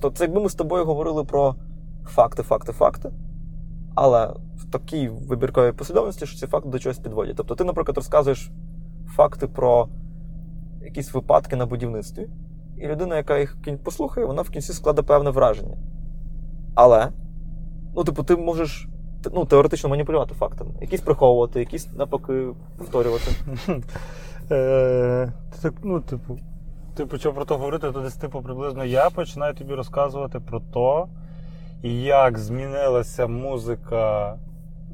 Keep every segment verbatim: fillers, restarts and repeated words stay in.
просто це якби ми з тобою говорили про факти, факти, факти, але в такій вибірковій послідовності, що ці факти до чогось підводять. Тобто ти, наприклад, розказуєш факти про якісь випадки на будівництві, і людина, яка їх послухає, вона в кінці складе певне враження. Але, ну, типу, ти можеш, ну, теоретично маніпулювати фактами. Якісь приховувати, якісь, навпаки, повторювати. Ну, типу, ти почав про то говорити, то десь, типу, приблизно я починаю тобі розказувати про то, як змінилася музика.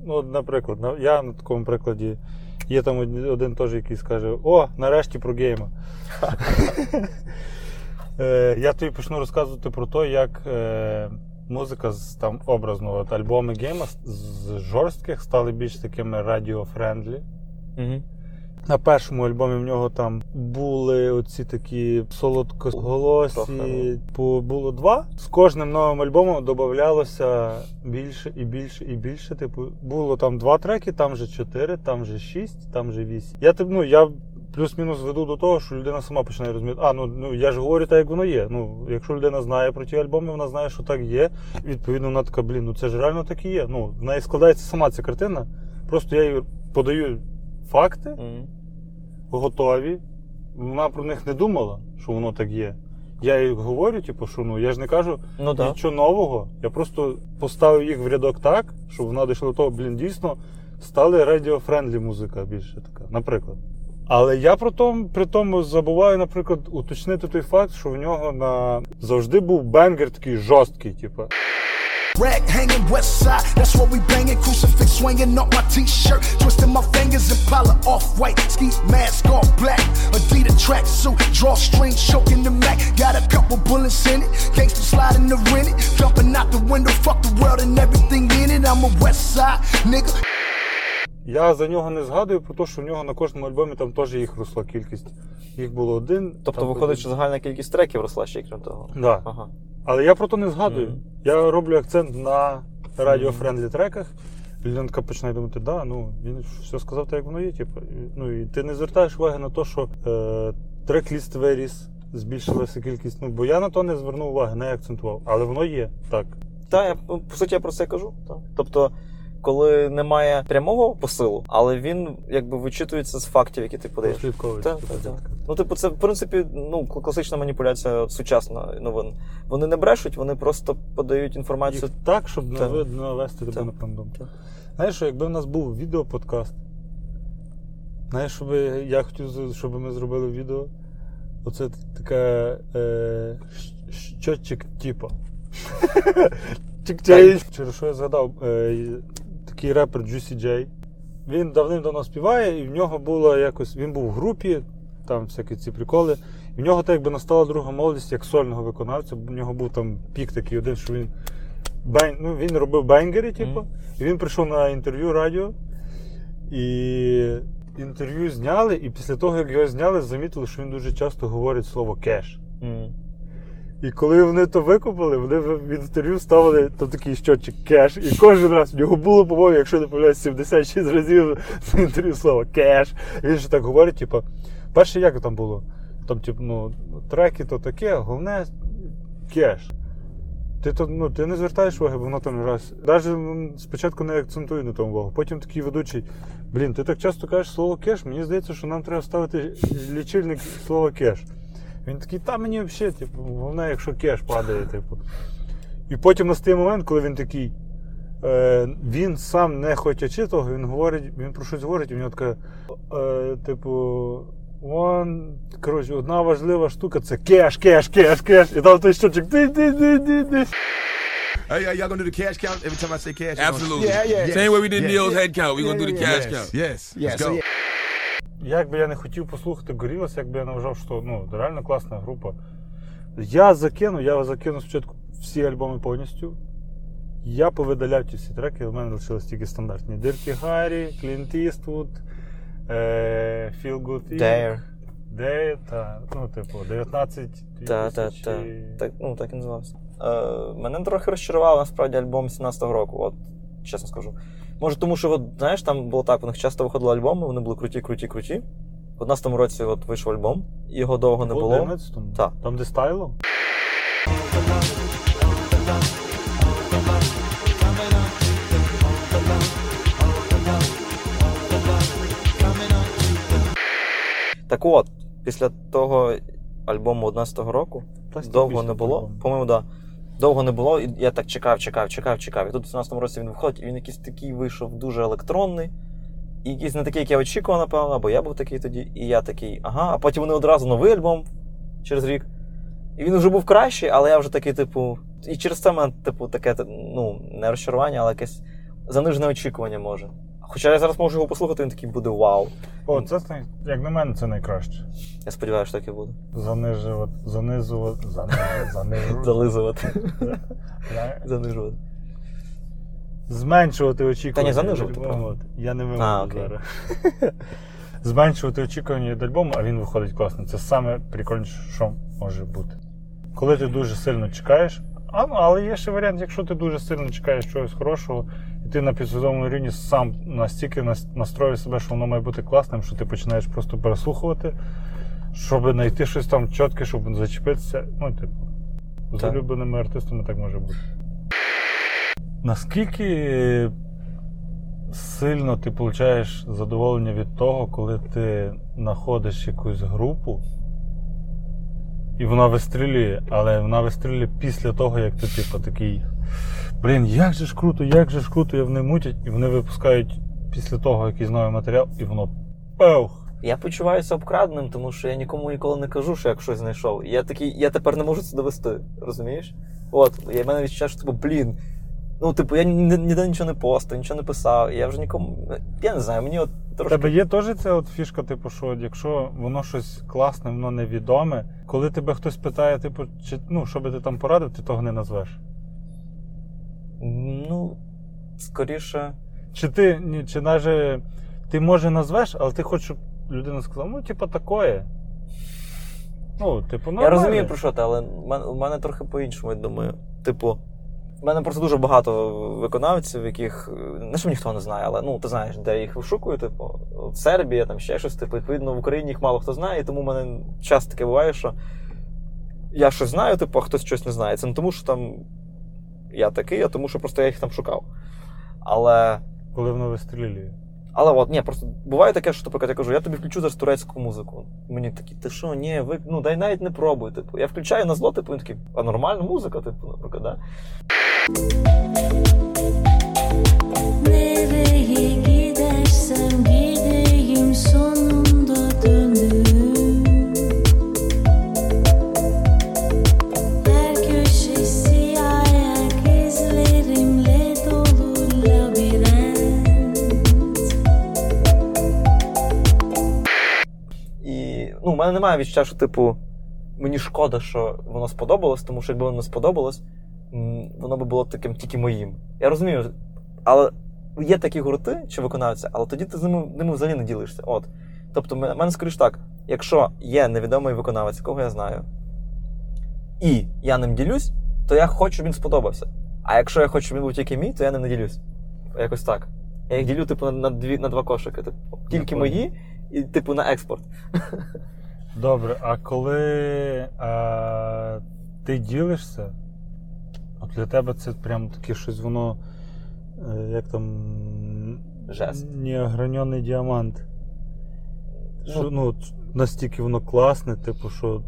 Ну, наприклад, я на такому прикладі, є там один теж, який скаже: о, нарешті про гейма. Я тобі почну розказувати про те, як музика з там образного, от, альбоми гейма з жорстких стали більш такими радіофрендлі. Mm-hmm. На першому альбомі в нього там були оці такі солодкоголосі, було два. З кожним новим альбомом додавалося більше і більше і більше. Типу, було там два треки, там вже чотири, там вже шість, там вже вісім. Я, ну, я плюс-мінус веду до того, що людина сама починає розуміти. А, ну, ну я ж говорю так, як воно є. Ну, якщо людина знає про ті альбоми, вона знає, що так є. Відповідно, вона така, блін, ну це ж реально так і є. Ну, в неї складається сама ця картина. Просто я їй подаю факти, mm-hmm. готові. Вона про них не думала, що воно так є. Я їй говорю, типу, що ну, я ж не кажу ну, да. нічого нового. Я просто поставив їх в рядок так, щоб вона дійшла до того, блін, дійсно, стали радіофрендлі музика більше така, наприклад. Але я при тому, при тому забуваю, наприклад, уточнити той факт, що в нього на... завжди був бенгер такий жорсткий, типу. Я за нього не згадую, про те, що в нього на кожному альбомі там теж їх росла кількість. Їх було один. Тобто виходить, один. Що загальна кількість треків росла ще, крім того. Так. Да. Ага. Але я про то не згадую. Mm. Я роблю акцент на радіофрендлі треках. Людинка починає думати, да, ну, він все сказав так, як воно є. Типу. Ну, і ти не звертаєш уваги на те, що е, трек-ліст виріс, збільшилася кількість. Ну, бо я на то не звернув уваги, не акцентував. Але воно є, так. Так, я, по суті, я про це кажу. Так. Тобто, коли немає прямого посилу, але він якби вичитується з фактів, які ти подаєш. Послідковий. Так, так, так. Ну, типу, це, в принципі, ну, класична маніпуляція сучасної новин. Вони не брешуть, вони просто подають інформацію. Їх так, щоб не видно вести тебе на пандом. Знаєш, що, якби в нас був відеоподкаст, знаєш, що я хотів, щоб ми зробили відео, оце така е, щотчик типа. Через що я згадав, такий репер Juicy J. Він давним-давно співає, і в нього було якось, він був в групі, там всякі ці приколи. І в нього так якби настала друга молодість, як сольного виконавця. В нього був там пік такий один, що він, бен, ну, він робив бенгери, типу. Mm-hmm. І він прийшов на інтерв'ю радіо. І інтерв'ю зняли, і після того, як його зняли, замітили, що він дуже часто говорить слово кеш. Mm-hmm. І коли вони то викупили, вони в інтерв'ю ставили там такий щотчик кеш. І кожен раз в нього було, по-моєму, якщо не помиляюсь, сімдесят шість разів в інтерв'ю слово кеш. І він же так говорить, типу, перше як там було? Там, типу, ну, треки то таке, головне кеш. Ти то, ну, ти не звертаєш уваги, бо воно там раз. Навіть спочатку не акцентую на тому увагу. Потім такий ведучий, блін, ти так часто кажеш слово кеш, мені здається, що нам треба ставити лічильник слова кеш. Він такий, та мені взагалі, типу, головне, якщо кеш падає, типу. І потім настає момент, коли він такий, е, він сам не хочучи того, він говорить, він про щось говорить, і в нього така, е, типу, он, коротше, одна важлива штука, це кеш, кеш, кеш, кеш, і там той щочик, ди-ди-ди-ди-ди. Hey, y'all gonna do the cash count every time I say cash? Absolutely. Yeah, yeah, yeah. Same way we did yeah, Neil's yeah, head count, we yeah, gonna do the yeah, cash yes, count. Yes, yes, let's go. Yeah. Як би я не хотів послухати Gorillaz, як би я не вважав, що ну, реально класна група. Я закину, я закину спочатку всі альбоми повністю. Я повидаляв ті всі треки, в мене лишились тільки стандартні. Dirty Harry, Clint Eastwood, е- Feel Good Incorporated. Dare. Dare, та, ну, типу, дев'ятнадцять та, та, та. Так, ну, так і називався. Е, мене трохи розчарував, насправді, альбом сімнадцятого року, от, чесно скажу. Може, тому що, от, знаєш, там було так, у них часто виходили альбоми, вони були круті, круті, круті. В одинадцятому році от, вийшов альбом, його довго не було. В одинадцятому? Так. Там де стайло? Так от, після того альбому одинадцятого року Пластик довго не було. Альбом. По-моєму, да. Довго не було, і я так чекав, чекав, чекав, чекав. І тут в двадцять сімнадцятому році він виходить, і він якийсь такий вийшов дуже електронний. І якийсь не такий, як я очікував, напевно, або я був такий тоді, і я такий, ага. А потім вони одразу новий альбом через рік. І він вже був кращий, але я вже такий, типу, і через це в мене, типу, таке, ну, не розчарування, але якесь занижене очікування, може. Хоча я зараз можу його послухати, він такий буде вау. О, це, як на мене, це найкраще. Я сподіваюся, що так і буде. Занижувати, занизувати, занижувати, занижувати. Зализувати. Занижувати. Зменшувати очікування. Та ні, занижувати, правда. Я не вимовив зараз. Зменшувати очікування від альбому, а він виходить класно. Це саме прикольніше, що може бути. Коли ти дуже сильно чекаєш, а, але є ще варіант, якщо ти дуже сильно чекаєш чогось хорошого, і ти на підсвідомому рівні сам настільки настроїв себе, що воно має бути класним, що ти починаєш просто переслухувати, щоб знайти щось там чітке, щоб зачепитися. Ну, типу, з улюбленими артистами так може бути. Наскільки сильно ти получаєш задоволення від того, коли ти знаходиш якусь групу, і вона вистрілює, але вона вистрілює після того, як ти, типу, такий, блін, як же ж круто, як же ж круто, і вони мутять, і вони випускають після того якийсь новий матеріал, і воно пеух. Я почуваюся обкраденим, тому що я нікому ніколи не кажу, що я щось знайшов. Я такий, я тепер не можу це довести, розумієш? От, я в мене відчуваю, що, типу, блін, ну, типу, я ніде нічого не постав, нічого не писав, я вже нікому, я не знаю, мені от трошки... Тебе є теж ця от фішка, типу, що якщо воно щось класне, воно невідоме, коли тебе хтось питає, типу, чи, ну, що би ти там порадив, ти того не назвеш? Ну, скоріше... Чи ти, ні, чи навіть, ти, може, назвеш, але ти хочеш, щоб людина сказала, ну, типу, такое. Ну, типу, нормально. Я розумію, про що ти, але в мене трохи по-іншому, я думаю, типу, у мене просто дуже багато виконавців, яких, не що ніхто не знає, але, ну, ти знаєш, де я їх вишукую, типу, в Сербії, там ще щось, типу, відповідно, в Україні їх мало хто знає, і тому в мене часто таке буває, що я щось знаю, типу, а хтось щось не знає. Це не тому, що там я такий, а тому, що просто я їх там шукав. Але... Коли воно вистрілює. Але от, ні, просто буває таке, що, наприклад, я кажу, я тобі включу зараз турецьку музику. Мені такі, ти що, ні, ви, ну, дай навіть не пробуй, типу. Я включаю на зло, типу, він такий, а нормальна музика, типу, наприклад, да? Nereye gidersem gideyim sonunda dönür. Her köşesi ayak izlerimle dolu labirent. І, ну, в мене немає відчуття, що, типу, мені шкода, що воно сподобалось, тому що якби воно не сподобалось, воно би було таким тільки моїм. Я розумію, але є такі гурти, чи виконавці, але тоді ти з ними, ними взагалі не ділишся. От. Тобто, в мене скоріш так, якщо є невідомий виконавець, кого я знаю, і я ним ділюсь, то я хочу, щоб він сподобався. А якщо я хочу, щоб він був тільки мій, то я ним не ділюсь. Якось так. Я їх ділю, типу, на, дві, на два кошики. Типу, тільки мої, і, типу, на експорт. Добре, а коли а, ти ділишся, от для тебе це прям таке щось, воно, як там, жест. Неогранений діамант. Ну, що, ну, настільки воно класне, типу, що...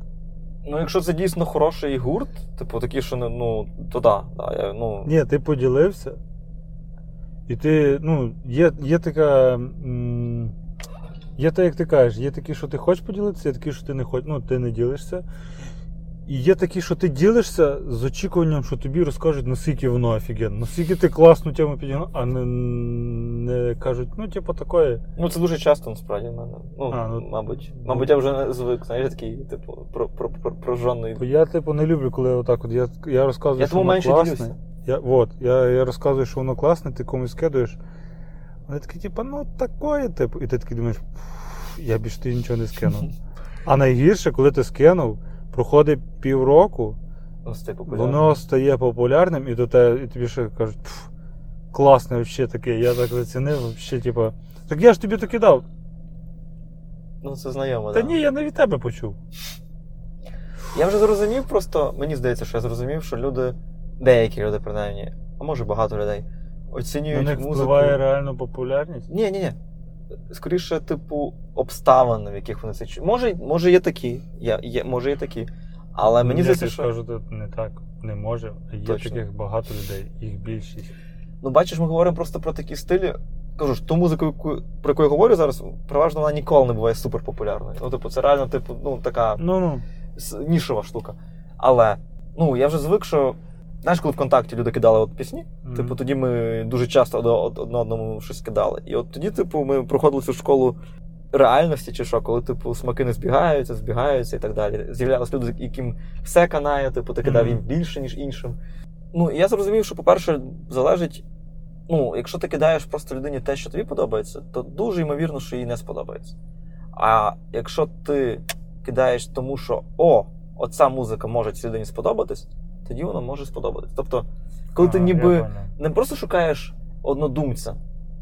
Ну, якщо це дійсно хороший гурт, типу, такий, що, ну, то да. да я, ну... Ні, ти поділився, і ти, ну, є, є така, м- є те, як ти кажеш, є такі, що ти хочеш поділитися, є такі, що ти не хочеш, ну, ти не ділишся. І є такі, що ти ділишся з очікуванням, що тобі розкажуть, наскільки воно офігенно, наскільки ти класну тему підігнав, а не, не кажуть, ну, типу, такої. Ну, це дуже часто, насправді, в мене. Ну, а, ну мабуть. Ну, мабуть, я вже звик, знаєш, такий, типу, прожжений. Я, типу, не люблю, коли отак от, я, я розказую, я що воно класне. Я, от, я, я розказую, що воно класне, ти комусь кидаєш. Вони такі, типу, ну, такої, типу. І ти такий думаєш, я більш ти нічого не скинув. А найгірше, коли ти скинув, проходить півроку, воно стає популярним, і, до тебе, і тобі ще кажуть, класне, вообще таке, я так зацінив, вообще, типа, так я ж тобі таки дав. Ну, це знайомо, так. Та да. Ні, я не від тебе почув. Я вже зрозумів просто, мені здається, що я зрозумів, що люди, деякі люди, принаймні, а може багато людей, оцінюють музику. На них впливає реально популярність? Ні, ні, ні. скоріше, типу, обставини, в яких вони це чують. Може, може є такі. Я, є, може є такі. Але мені здається, що... Я кажу, тут не так. Не може. Є Точно. Таких багато людей. Їх більшість. Ну, бачиш, ми говоримо просто про такі стилі. Кажу ж, ту музику, про яку я говорю зараз, переважно вона ніколи не буває суперпопулярною. Ну, типу, це реально, типу, ну, така ну, ну. нішова штука. Але, ну, я вже звик, що... Знаєш, коли ВКонтакті люди кидали от пісні, mm-hmm. типу, тоді ми дуже часто одне одному щось кидали. І от тоді, типу, ми проходили цю школу реальності чи що, коли, типу, смаки не збігаються, збігаються і так далі. З'являлися люди, яким все канає, типу, ти кидав їм mm-hmm. більше, ніж іншим. Ну, і я зрозумів, що, по-перше, залежить, ну, якщо ти кидаєш просто людині те, що тобі подобається, то дуже ймовірно, що їй не сподобається. А якщо ти кидаєш тому, що, о, оця музика може цій людині сподобатись, тоді воно може сподобатись. Тобто, коли а, ти ніби не просто шукаєш однодумця,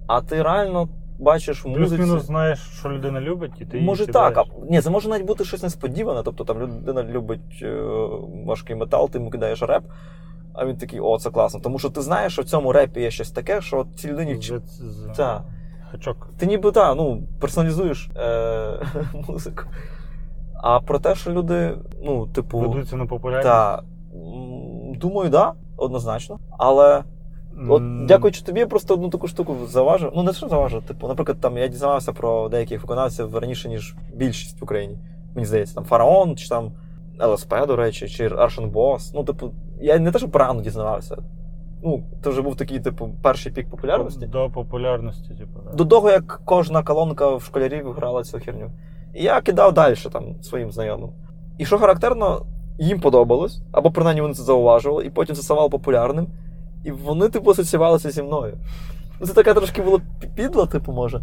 а ти реально бачиш в музиці... Плюс-мінус знаєш, що людина любить, і ти її може так, а... Ні, це може навіть бути щось несподіване. Тобто, там людина любить важкий метал, ти йому кидаєш реп, а він такий, о, це класно. Тому що ти знаєш, що в цьому репі є щось таке, що от цій людині... З... Та. Хачок. Ти ніби, так, ну, персоналізуєш е... музику. А про те, що люди, ну, типу... Ведуться на популярність? Так. Думаю, да, однозначно. Але от, mm. дякуючи тобі, я просто одну таку штуку заважив. Ну, не що заважив, типу, наприклад, там я дізнавався про деяких виконавців раніше, ніж більшість в Україні. Мені здається, там Фараон, чи там ЛСП, до речі, чи Russian Boss. Ну, типу, я не те, що рано дізнавався. Ну, це вже був такий, типу, перший пік популярності. До популярності, типу, да. До того, як кожна колонка в школярів грала цю херню. І я кидав далі там своїм знайомим. І що характерно, їм подобалось, або принаймні вони це зауважували, і потім це ставало популярним, і вони, типу, асоціювалися зі мною. Це така трошки було підла, типу, може.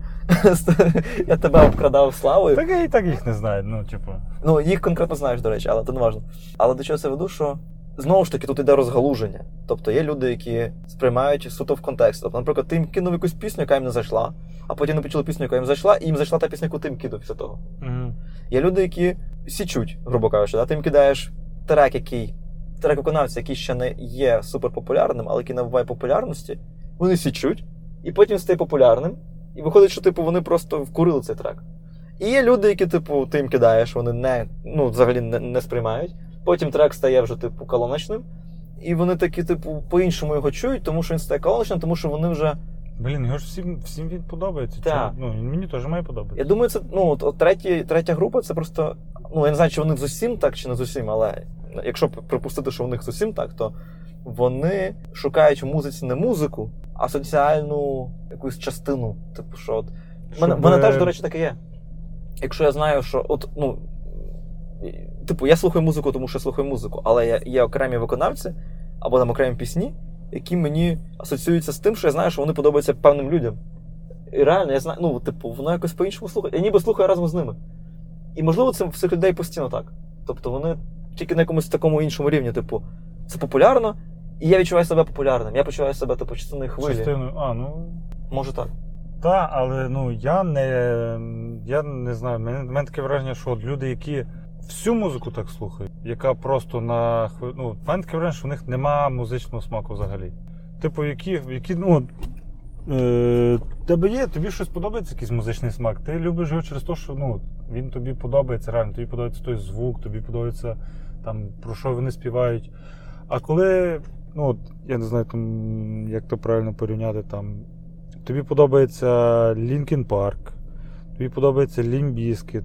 Я тебе обкрадав славою. Так я і так їх не знаю, ну, типу. Ну, їх конкретно знаєш, до речі, але це не важливо. Але до чого це веду, що, знову ж таки, тут іде розгалуження. Тобто є люди, які сприймають суто в контексті. Тобто, наприклад, ти їм кинув якусь пісню, яка їм не зайшла, а потім не почули пісню, яка їм зайшла, і їм зайшла та пісня, яку ти їм кидав після того. Mm-hmm. Є люди, які січуть, грубо кажучи, да? Ти їм кидаєш трек, який, трек виконавця, який ще не є суперпопулярним, але який набуває популярності, вони січуть, і потім стає популярним, і виходить, що типу вони просто вкурили цей трек. І є люди, які типу ти їм кидаєш, вони не, ну, взагалі не, не сприймають. Потім трек стає вже типу колоночним, і вони такі типу по-іншому його чують, тому що він стає колоночним, тому що вони вже... Блін, його ж всім, всім він подобається. Чому? Ну, мені теж має подобатися. Я думаю, це, ну, от, третя, третя група, це просто, ну, я не знаю, чи вони з усім так, чи не з усім, але якщо припустити, що в них з усім так, то вони шукають в музиці не музику, а соціальну якусь частину. Типу, що от... Щоб... Мене, мене теж, до речі, таке є. Якщо я знаю, що, от, ну, типу, я слухаю музику, тому що я слухаю музику, але є, є окремі виконавці, або там окремі пісні, які мені асоціюються з тим, що я знаю, що вони подобаються певним людям. І реально, я знаю, ну, типу, воно якось по-іншому слухає. Я ніби слухаю разом з ними. І, можливо, це всіх людей постійно так. Тобто вони тільки на якомусь такому іншому рівні, типу, це популярно, і я відчуваю себе популярним. Я почуваю себе, типу, частиною хвилі. Частиною, а, ну... Може так. Та, але, ну, я не... Я не знаю, в мене, мене таке враження, що от люди, які... Всю музику так слухають, яка просто на хвилі. Ну, в мене таке враження, що в них нема музичного смаку взагалі. Типу, які, які ну, е... тебе є, тобі щось подобається, якийсь музичний смак, ти любиш його через те, що ну, він тобі подобається реально, тобі подобається той звук, тобі подобається там, про що вони співають. А коли, ну, от, я не знаю, там, як то правильно порівняти, там, тобі подобається Linkin Park, тобі подобається Limp Bizkit,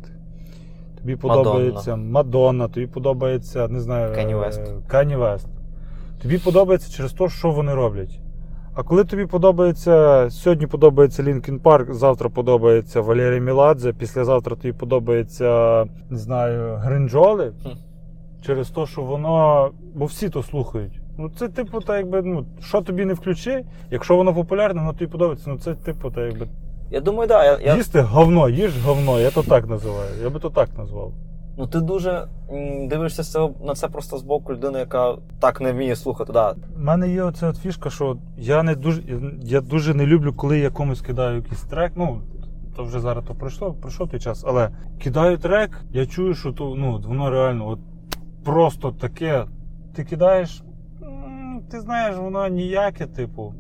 тобі подобається Мадонна, тобі подобається, не знаю, Kanye West. Тобі подобається через те, що вони роблять. А коли тобі подобається, сьогодні подобається Linkin Park, завтра подобається Валерій Меладзе, післязавтра тобі подобається, не знаю, Гринджоли, хм. через те, що воно, бо всі то слухають. Ну це типу, так якби, ну, що тобі не включи, якщо воно популярне, воно тобі подобається, ну це типу, так якби. Я думаю, да. Я, Їсти я... говно, їж говно, я то так називаю, я би то так назвав. Ну ти дуже дивишся на це просто з боку людини, яка так не вміє слухати, да. У мене є оця от фішка, що я не дуже, я дуже не люблю, коли я комусь кидаю якийсь трек, ну, то вже зараз то пройшло, пройшов той час, але кидаю трек, я чую, що то, ну, воно реально от просто таке, ти кидаєш, ти знаєш, воно ніяке, типу.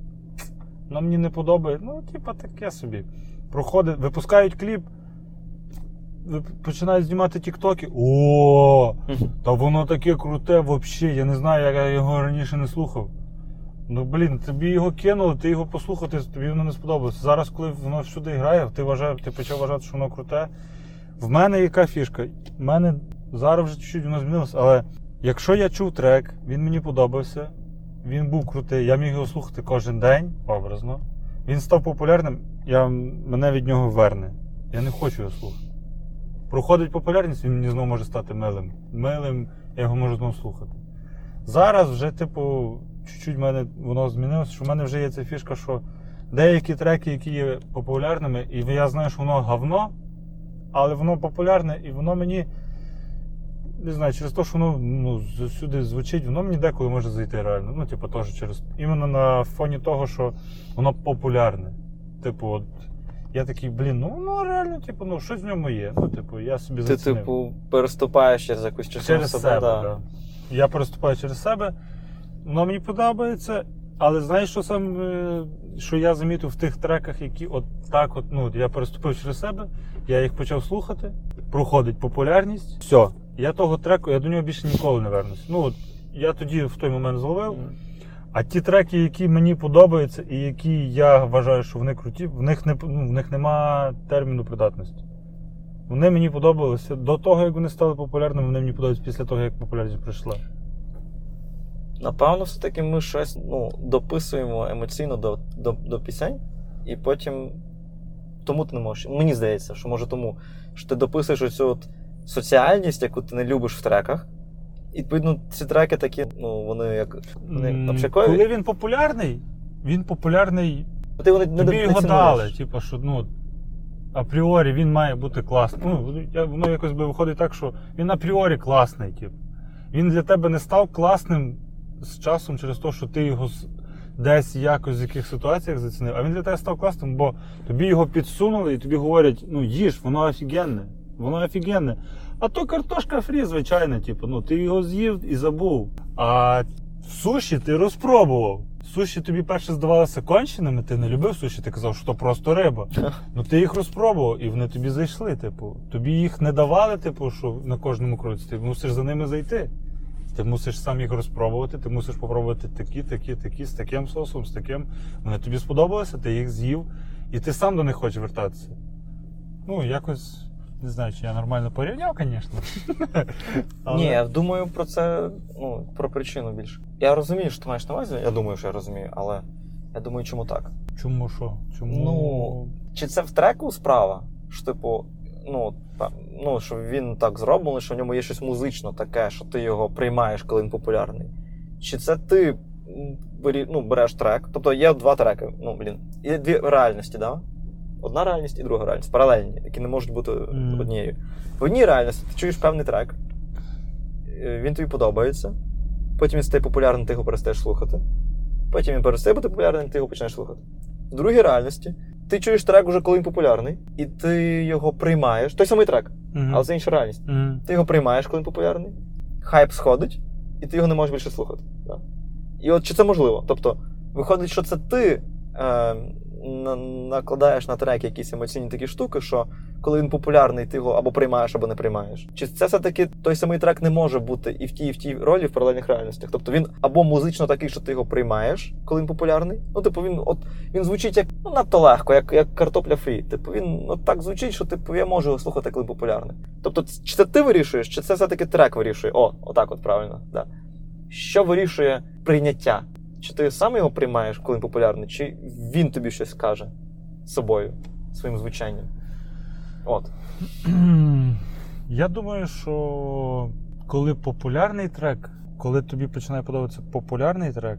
Нам мені не подобається, ну, типа, таке собі. проходить, випускають кліп, починають знімати тіктоки. О, та воно таке круте взагалі, я не знаю, як я його раніше не слухав. Ну, блін, тобі його кинули, ти його послухав, тобі воно не сподобалося. Зараз, коли воно всюди грає, ти вважав, ти почав вважати, що воно круте. В мене яка фішка? В мене зараз вже чуть-чуть воно змінилося, але якщо я чув трек, він мені подобався, він був крутий, я міг його слухати кожен день, образно. Він став популярним, я, мене від нього верне. Я не хочу його слухати. Проходить популярність, він мені знову може стати милим. Милим, я його можу знову слухати. Зараз вже, типу, чуть-чуть мене воно змінилося, що в мене вже є ця фішка, що деякі треки, які є популярними, і я знаю, що воно говно, але воно популярне, і воно мені, не знаю, через те, що воно ну, сюди звучить, воно мені деколи може зайти реально. Ну, типу, теж через, іменно на фоні того, що воно популярне. Типу, от, я такий, блін, ну, ну реально, типу, ну, щось в ньому є. Ну, типу, я собі зацінив. Ти, типу, переступаєш через якусь частину себе, да. Так. Я переступаю через себе. Воно мені подобається, але знаєш, що саме, що я замітив в тих треках, які от так от, ну, я переступив через себе, я їх почав слухати, проходить популярність, все, я того треку, я до нього більше ніколи не вернуся. Ну, от, я тоді в той момент зловив, а ті треки, які мені подобаються і які я вважаю, що вони круті, в них, не, ну, в них нема терміну придатності. Вони мені подобалися до того, як вони стали популярними, вони мені подобаються після того, як популярність прийшла. Напевно, все-таки ми щось ну, дописуємо емоційно до, до, до пісень, і потім тому ти не можеш. Мені здається, що може тому, що ти дописуєш оцю от соціальність, яку ти не любиш в треках. І, відповідно, ці треки такі, ну, вони як вони обшакові. Коли він популярний, він популярний, ти вони тобі не, його не дали, типу, що, ну, апріорі він має бути класний. Ну, воно якось би виходить так, що він апріорі класний, типу. Він для тебе не став класним з часом через те, що ти його десь якось в яких ситуаціях зацінив, а він для тебе став класним, бо тобі його підсунули і тобі говорять, ну їж, воно офігенне, воно офігенне. А то картошка фрі, звичайно, типу, ну ти його з'їв і забув. А суші ти розпробував. Суші тобі перше здавалися конченими, ти не любив суші, ти казав, що то просто риба. Ну ти їх розпробував і вони тобі зайшли, типу. Тобі їх не давали, типу, що на кожному кроці, ти мусиш за ними зайти. Ти мусиш сам їх розпробувати, ти мусиш попробувати такі, такі, такі, з таким соусом, з таким. Вони тобі сподобалися, ти їх з'їв, і ти сам до них хочеш вертатися. Ну, якось, не знаю, чи я нормально порівняв, звісно. Але... Ні, я думаю про це, ну, про причину більше. Я розумію, що ти маєш на увазі, я думаю, що я розумію, але я думаю, чому так. Чому що? Чому? Ну, чи це в треку справа, що, типу, Ну, та, ну, що він так зроблений, що в ньому є щось музично таке, що ти його приймаєш, коли він популярний. Чи це ти бері, ну, береш трек, тобто є два треки, ну, блін, є дві реальності, да? Одна реальність і друга реальність, паралельні, які не можуть бути mm. однією. В одній реальності ти чуєш певний трек, він тобі подобається, потім він стає популярним, ти його перестаєш слухати, потім він перестає бути популярним, ти його починаєш слухати. В другій реальності ти чуєш трек уже, коли він популярний, і ти його приймаєш. Той самий трек, mm-hmm. але це інша реальність. Mm-hmm. Ти його приймаєш, коли він популярний, хайп сходить, і ти його не можеш більше слухати. Да. І от чи це можливо? Тобто, виходить, що це ти е, накладаєш на трек якісь емоційні такі штуки, що коли він популярний, ти його або приймаєш, або не приймаєш. Чи це все-таки той самий трек не може бути і в тій, і в тій ролі, в паралельних реальностях? Тобто він або музично такий, що ти його приймаєш, коли він популярний. Ну, типу, він от він звучить як ну, надто легко, як, як картопля фрі. Типу, він от так звучить, що типу я можу його слухати, коли популярний. Тобто, чи це ти вирішуєш, чи це все-таки трек вирішує? О, отак от правильно. Да. Що вирішує прийняття? Чи ти сам його приймаєш, коли він популярний, чи він тобі щось каже собою, своїм звучанням? От. Я думаю, що коли популярний трек, коли тобі починає подобатися популярний трек,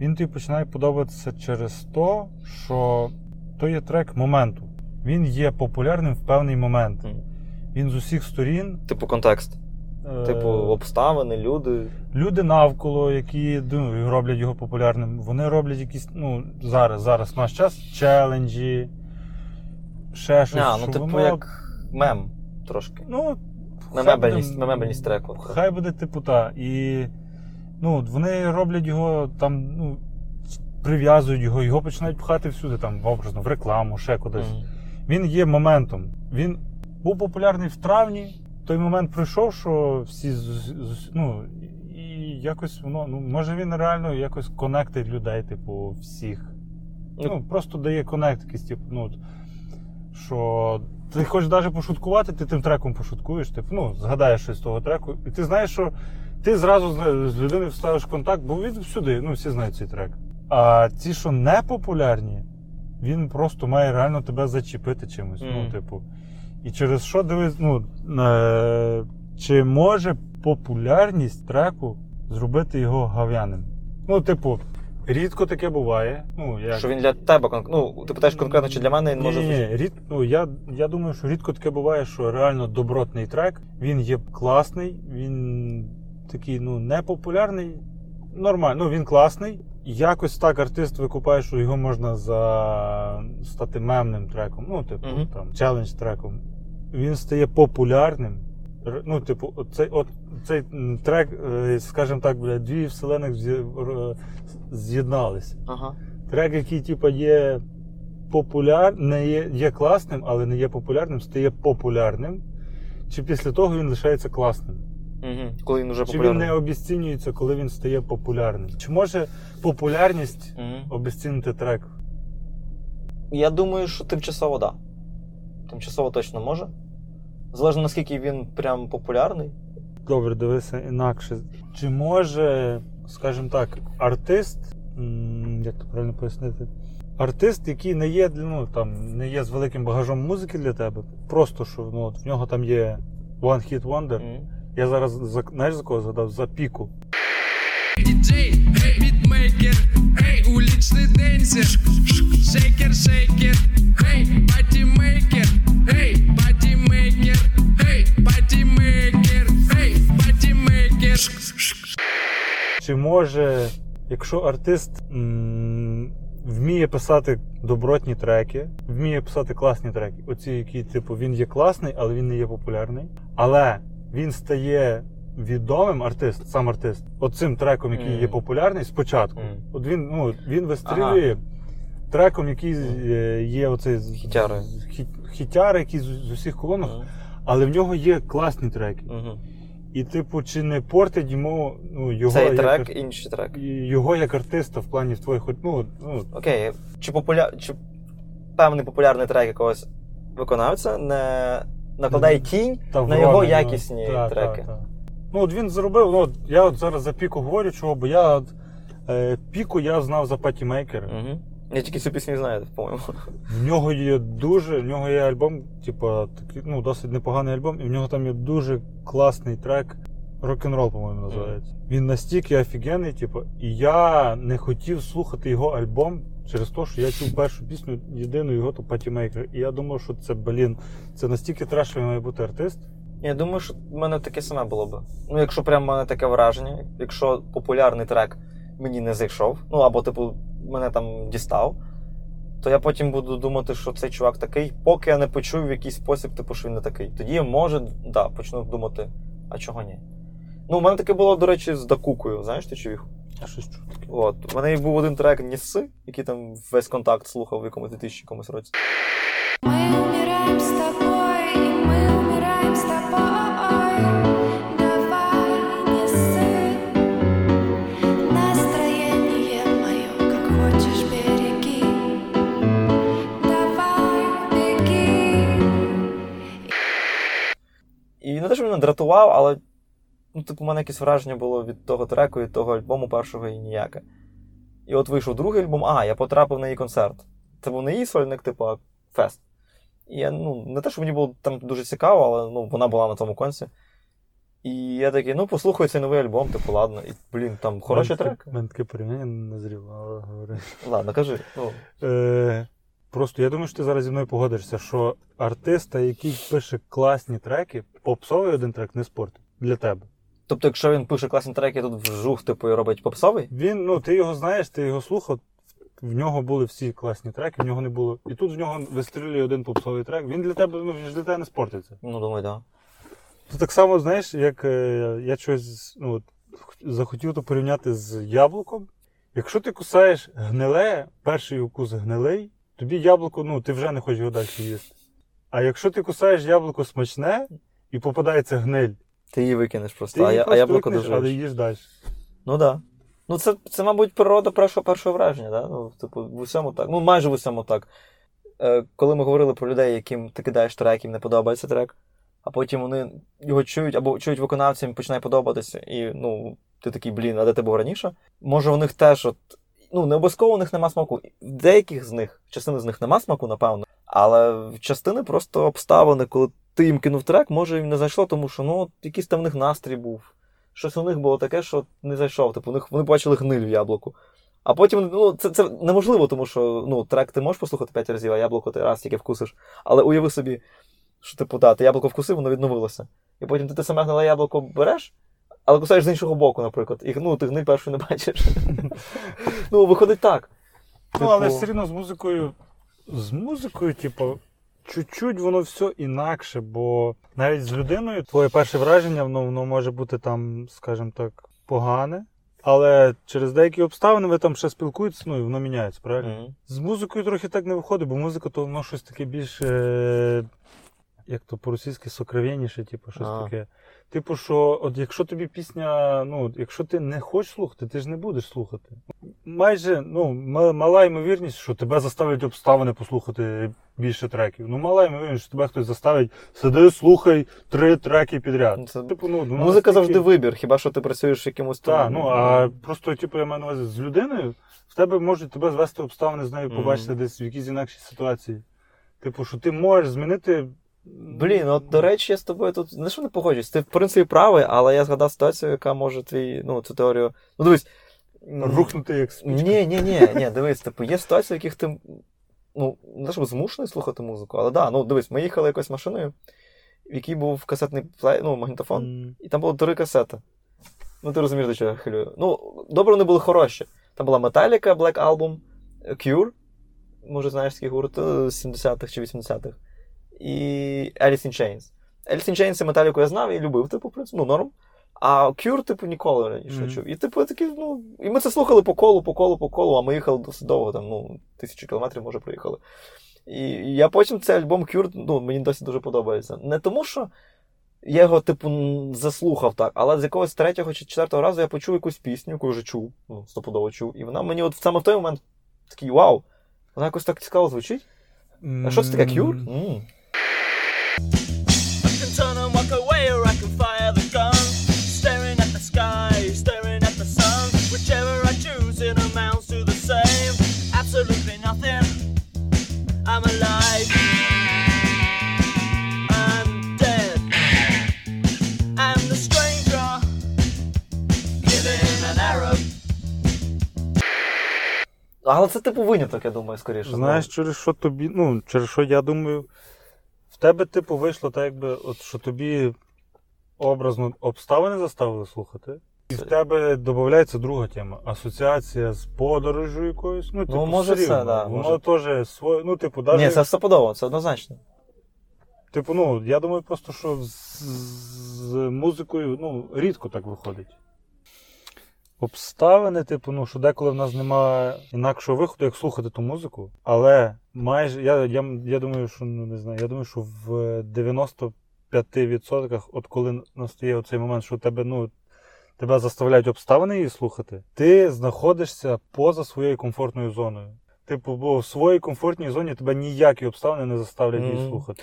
він тобі починає подобатися через те, що то є трек моменту. Він є популярним в певний момент. Він з усіх сторін... Типу контекст. Е... Типу обставини, люди. Люди навколо, які ну, роблять його популярним. Вони роблять якісь, ну, зараз, зараз, в наш час, челенджі. Ще щось, а, ну, типу, воно... як мем трошки. Ну, мемебельність, буде... мемебельність треку. Хай буде, типу, та. І, ну, вони роблять його там, ну, прив'язують його, його починають пхати всюди, там, образно, в рекламу, ще кудись. Mm-hmm. Він є моментом. Він був популярний в травні, той момент пройшов, що всі, ну, і якось воно, ну, може він реально якось конектить людей, типу, всіх. Mm-hmm. Ну, просто дає конект якийсь, типу, ну, що ти хочеш навіть пошуткувати, ти тим треком пошуткуєш, типу, ну, згадаєш щось з того треку, і ти знаєш, що ти зразу з людиною вставиш контакт, бо він всюди, ну, всі знають цей трек. А ті, що не популярні, він просто має реально тебе зачепити чимось, mm. ну, типу. І через що дивись, ну, е- чи може популярність треку зробити його гав'яним? Ну, типу, рідко таке буває. Ну, як... Що він для тебе, ну, ти питаєш конкретно, чи для мене він може... Ні, ні, рід... ну, я, я думаю, що рідко таке буває, що реально добротний трек, він є класний, він такий, ну, непопулярний, нормально, ну, він класний. Якось так артист викупає, що його можна за... стати мемним треком, ну, типу, mm-hmm. там, челендж-треком. Він стає популярним. Ну, типу, цей, от, цей трек, скажімо так, дві вселених з'єднались. Ага. Трек, який, типу, є популярний, є, є класним, але не є популярним, стає популярним. Чи після того він лишається класним? Угу. Коли він уже чи популярний. Він не обіцінюється, коли він стає популярним? Чи може популярність угу. обіцінити трек? Я думаю, що тимчасово так. Да. Тимчасово точно може. Залежно наскільки він прям популярний. Добре, дивися інакше. Чи може, скажімо так, артист, як то правильно пояснити, артист, який не є, ну, там, не є з великим багажом музики для тебе, просто що, ну, в нього там є One Hit Wonder, угу. Я зараз, знаєш, за кого згадав? За Піку. Діджей, гей, бітмейкер, гей, улічний денсер, шейкер, шейкер, гей, патімейкер, гей, патімейкер, гей, патімейкер, гей, патімейкер. Чи може, якщо артист м- вміє писати добротні треки, вміє писати класні треки, оці, які, типу, він є класний, але він не є популярний, але він стає відомим, артист, сам артист, оцим треком, який mm. є популярний, спочатку. Mm. От він, ну, він вистрілює ага. треком, який mm. є оцей... Хітяри. Хі, хітяри, який з, з усіх колонок, mm. але в нього є класні треки. Mm-hmm. І, типу, чи не портить йому, ну, його... Цей як, трек, інший трек. Його як артиста в плані твоїх... Ну, ну. Окей. Чи, популя... чи певний популярний трек якогось виконавця не... накладає тінь та на вроде, його якісні ну, та, треки. Та, та. Ну, от він зробив, ну, от я от зараз за Піку говорю, чого, бо я от, е, Піку я знав за Патімейкера. Угу. Я тільки цю пісню знаю, по-моєму. В нього є дуже, в нього є альбом, типу, такий, ну, досить непоганий альбом, і в нього там є дуже класний трек, рок-н-рол, по-моєму, називається. Mm. Він настільки офігенний, типу, і я не хотів слухати його альбом, через те, що я чув першу пісню, єдину його, то Патімейкер. І я думав, що це, блін, це настільки трешовий має бути артист. Я думаю, що в мене таке саме було би. Ну, якщо прямо в мене таке враження, якщо популярний трек мені не зайшов, ну, або, типу, мене там дістав, то я потім буду думати, що цей чувак такий, поки я не почую в якийсь спосіб, типу, що він не такий. Тоді, може, да, почну думати, а чого ні. Ну, в мене таке було, до речі, з Дакукою, знаєш, ти чув їх? Я щось чув таке. От. У мене був один трек «Ніси», який там весь контакт слухав в якомусь дві тисячі якомусь році. Ми умираємо з тобою, і ми умираємо з тобою. Давай, неси. Настроєння моє, як хочеш, береги. Давай, беги. І не те, що мене дратував, але ну, типу, у мене якесь враження було від того треку, від того альбому першого і ніяке. І от вийшов другий альбом, а, я потрапив на її концерт. Це був не її сольник, типу, а фест. І я, ну, не те, що мені було там дуже цікаво, але, ну, вона була на тому конці. І я такий, ну, послухаю цей новий альбом, типу, ладно. І, блін, там хороші треки. У мене таке порівняння назрівало, говорю. Ладно, кажи. Ну. Е, просто я думаю, що ти зараз зі мною погодишся, що артиста, який пише класні треки, попсовий один трек не спортить для тебе. Тобто, якщо він пише класні треки, тут вжух, типу, і робить попсовий? Він, ну, ти його знаєш, ти його слухав, в нього були всі класні треки, в нього не було. І тут в нього вистрілює один попсовий трек, він для тебе, ну, він для тебе не спортиться. Ну, думаю, так. Да. Так само, знаєш, як я щось, ну, захотів то порівняти з яблуком. Якщо ти кусаєш гниле, перший укус гнилий, тобі яблуко, ну, ти вже не хочеш його далі їсти. А якщо ти кусаєш яблуко смачне і попадається гниль, ти її викинеш просто, ти а, її просто а яблуко викинеш, але їдеш далі. Ну так. Да. Ну це, це, мабуть, природа першого, першого враження, да? Ну, типу, в усьому так. Ну, майже в усьому так. Е, коли ми говорили про людей, яким ти кидаєш трек, яким не подобається трек, а потім вони його чують, або чують виконавця, їм починає подобатися, і, ну, ти такий, блін, а де ти був раніше? Може, в них теж, от, ну, не обов'язково у них нема смаку. В деяких з них, частини з них нема смаку, напевно, але частини просто обставини, коли ти їм кинув трек, може, їм не зайшло, тому що, ну, якийсь там в них настрій був. Щось у них було таке, що не зайшов. Типу, у них, вони бачили гниль в яблуку. А потім, ну, це, це неможливо, тому що, ну, трек ти можеш послухати п'ять разів, а яблуко ти раз тільки вкусиш. Але уяви собі, що, типу, да, ти яблуко вкусив, воно відновилося. І потім ти те саме гниле яблуко береш, але кусаєш з іншого боку, наприклад. І, ну, ти гниль першу не бачиш. Ну, виходить так. Ну, але все рівно з музикою, з музикою, типу, чуть-чуть воно все інакше, бо навіть з людиною твоє перше враження, воно, воно може бути там, скажімо так, погане, але через деякі обставини ви там ще спілкуєтесь, ну і воно міняється, правильно? Mm-hmm. З музикою трохи так не виходить, бо музика то воно щось таке більш, е... як то по-російськи, сокровенніше, типу, щось ah. таке. Типу, що от якщо тобі пісня, ну, якщо ти не хочеш слухати, ти ж не будеш слухати. Майже, ну, мала ймовірність, що тебе заставлять обставини послухати більше треків. Ну, мала ймовірність, що тебе хтось заставить, сиди, слухай три треки підряд. Це... Типу, ну, ну, музика такі... завжди вибір, хіба що ти працюєш якимось там. Так, ну, а просто, типу, я маю на увазі, з людиною в тебе можуть тебе звести обставини, з нею побачити mm-hmm. десь в якійсь інакшій ситуації. Типу, що ти можеш змінити... Блін, от, до речі, я з тобою тут не що не погоджуюсь. Ти, в принципі, правий, але я згадав ситуацію, яка може твій, ну, цю теорію... Ну, дивись. Рухнути як спічка. Ні, ні, ні, ні, дивись, типу, є ситуації, в яких ти, ну, не те, щоб змушений слухати музику, але да, ну, дивись, ми їхали якось машиною, в якій був касетний плей, ну, магнітофон, mm. і там було три касети. Ну, ти розумієш, до чого я хилюю. Ну, добре, вони були хороші. Там була Metallica, Black Album, Cure, може, знаєш, такий гурт, сімдесятих чи вісімдесятих. І Alice in Chains. Alice in Chains і Металіку я знав і любив, типу, в принципі, ну, норм. А Cure, типу, ніколи раніше mm-hmm. чув. І, типу, такі, ну, і ми це слухали по колу, по колу, по колу, а ми їхали досить довго, там, ну, тисячу кілометрів, може, проїхали. І я потім цей альбом Cure, ну, мені досі дуже подобається. Не тому, що я його, типу, заслухав так, але з якогось третього чи четвертого разу я почув якусь пісню, яку вже чув, ну, стопудово чув, і вона мені от саме в той момент такий, вау, вона якось так цікаво звучить. Mm-hmm. А що це таке, Cure? Mm. Але це типу виняток, я думаю, скоріше. Знаєш, через що тобі, ну, через що я думаю, в тебе типу вийшло так, якби, от що тобі образно обставини заставили слухати. І в тебе додається друга тема. Асоціація з подорожю якоюсь. Ну, типу, ну, може все, так. Да, воно теж своє, ну, типу, даже... Ні, це стопудово, це однозначно. Типу, ну, я думаю просто, що з, з музикою, ну, рідко так виходить. Обставини, типу, ну, що деколи в нас немає інакшого виходу, як слухати ту музику. Але майже, я, я, я думаю, що, ну, не знаю, я думаю, що в дев'яносто п'ять відсотків, от коли настає оцей момент, що тебе, ну, тебе заставляють обставини її слухати, ти знаходишся поза своєю комфортною зоною. Типу, бо в своїй комфортній зоні тебе ніякі обставини не заставлять її mm-hmm. слухати.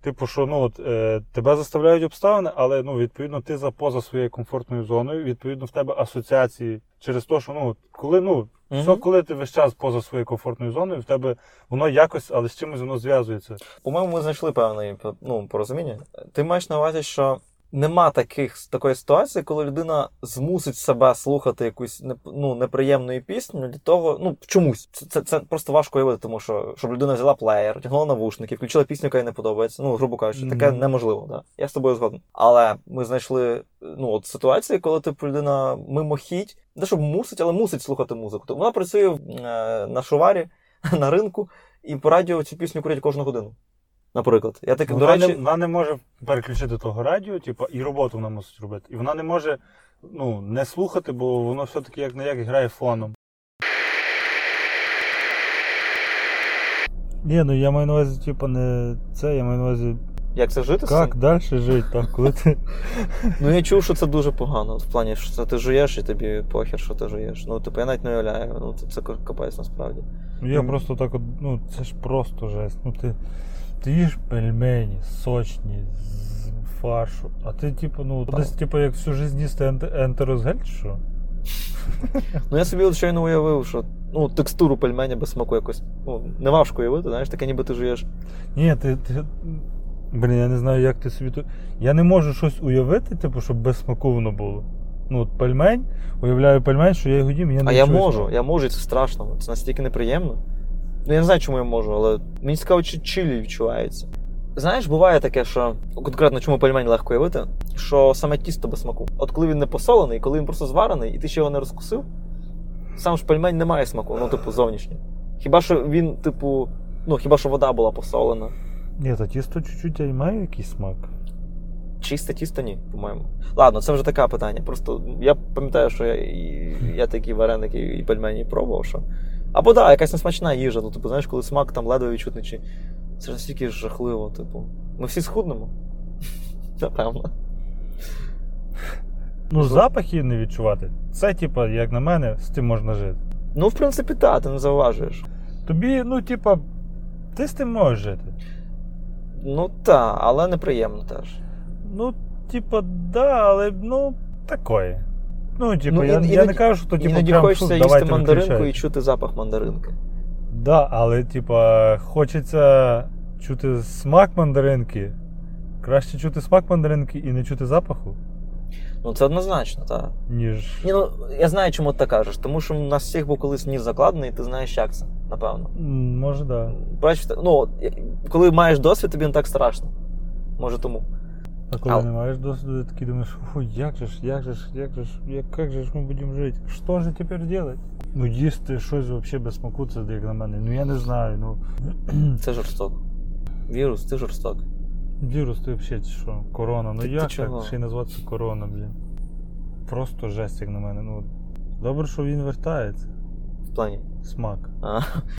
Типу, що, ну, от, е, тебе заставляють обставини, але, ну, відповідно, ти за поза своєю комфортною зоною, відповідно, в тебе асоціації через те, що, ну, коли, ну, mm-hmm. все, коли ти весь час поза своєю комфортною зоною, в тебе воно якось, але з чимось воно зв'язується. По-моєму, ми знайшли певне, ну, порозуміння. Ти маєш на увазі, що нема таких, такої ситуації, коли людина змусить себе слухати якусь, ну, неприємну пісню для того, ну, чомусь. Це, це, це просто важко уявити, тому що, щоб людина взяла плеєр, тягнула навушники, включила пісню, яка їй не подобається, ну, грубо кажучи, mm-hmm. таке неможливо, да. Я з тобою згоден. Але ми знайшли, ну, от ситуації, коли, типу, людина мимохідь, не щоб мусить, але мусить слухати музику. Тобто вона працює е, на шоварі, на ринку, і по радіо цю пісню крутять кожну годину. Наприклад, я так, до речі... не, вона не може переключити того радіо, типу, і роботу вона мусить робити. І вона не може, ну, не слухати, бо воно все-таки як на як грає фоном. Ні, ну я маю на увазі, типу, не це, я маю на увазі. Як це жити? Як далі жити, так, коли ти... Ну я чув, що це дуже погано, в плані, що ти жуєш і тобі похер, що ти жуєш. Ну, типу, я навіть не уявляю, ну, це капець насправді. Я mm. просто так, ну, це ж просто жесть. Ну, ти, ти їш пельмені, сочні, з фаршу, а ти, типу, ну, так. Десь, типу, як всю життя їсти ентерозгель, чи що? Ну, я собі от щойно уявив, що ну, текстуру пельменя без смаку якось, ну, не важко уявити, знаєш, таке ніби ти жуєш. Ні, ти... ти... Блін, я не знаю, як ти собі тут... Я не можу щось уявити, типу, щоб без смаку воно було. Ну, от пельмень, уявляю пельмень, що я його їм, я не а чую. А я можу, смаку. Я можу, і це страшно. Це настільки неприємно. Ну, я не знаю, чому я можу, але мені цікаво, чи чилі відчувається. Знаєш, буває таке, що... Конкретно, чому пельмень легко уявити, що саме тісто без смаку. От коли він не посолений, коли він просто зварений, і ти ще його не розкусив, сам ж пельмень не має смаку, ну, типу, зовнішньо. Хіба що він, типу... Ну, хіба що вода була посолена. Ні, то тісто чуть-чуть має якийсь смак. Чисте тісто ні, по-моєму. Ладно, це вже таке питання. Просто я пам'ятаю, що я, і, я такі вареники і пельмені пробував, що... Або так, да, якась несмачна їжа, ну, типу, знаєш, коли смак там ледве відчутний, чи... Це ж настільки жахливо, типу. Ми всі схуднемо. Напевно. Ну, запахів не відчувати. Це, типу, як на мене, з тим можна жити. Ну, в принципі, так, ти не зауважуєш. Тобі, ну, типу, ти з тим можеш жити. Ну так, але неприємно теж. Ну, типа, да, але, ну, такое. Ну, типа, ну, я, і, я і, не кажу, що то, типа, прям... Іноді хочеться їсти мандаринку і чути запах мандаринки. Да, але, типа, хочеться чути смак мандаринки. Краще чути смак мандаринки і не чути запаху. Ну, це однозначно, так. Ніж... Ні, ну, я знаю, чому ти кажеш. Тому що в нас всіх був колись ніс закладений, і ти знаєш, як це, напевно. Може, так. Да. Ну, коли маєш досвід, тобі не так страшно. Може, тому. А коли а... не маєш досвіду, ти такий думаєш, фу, як же ж, як же ж, як же ж, як, як же ж ми будемо жити? Що ж тепер робити? Ну, їсти щось взагалі без смаку, це як на мене. Ну, я не знаю, ну... Це жорстоко. Вірус, ти жорстокий. Вірус, ти взагалі що? Корона. Ну ти, як ти так ще й назватися корона, блін? Просто жесть, як на мене. Ну, добре, що він вертається. В плані? Смак. А.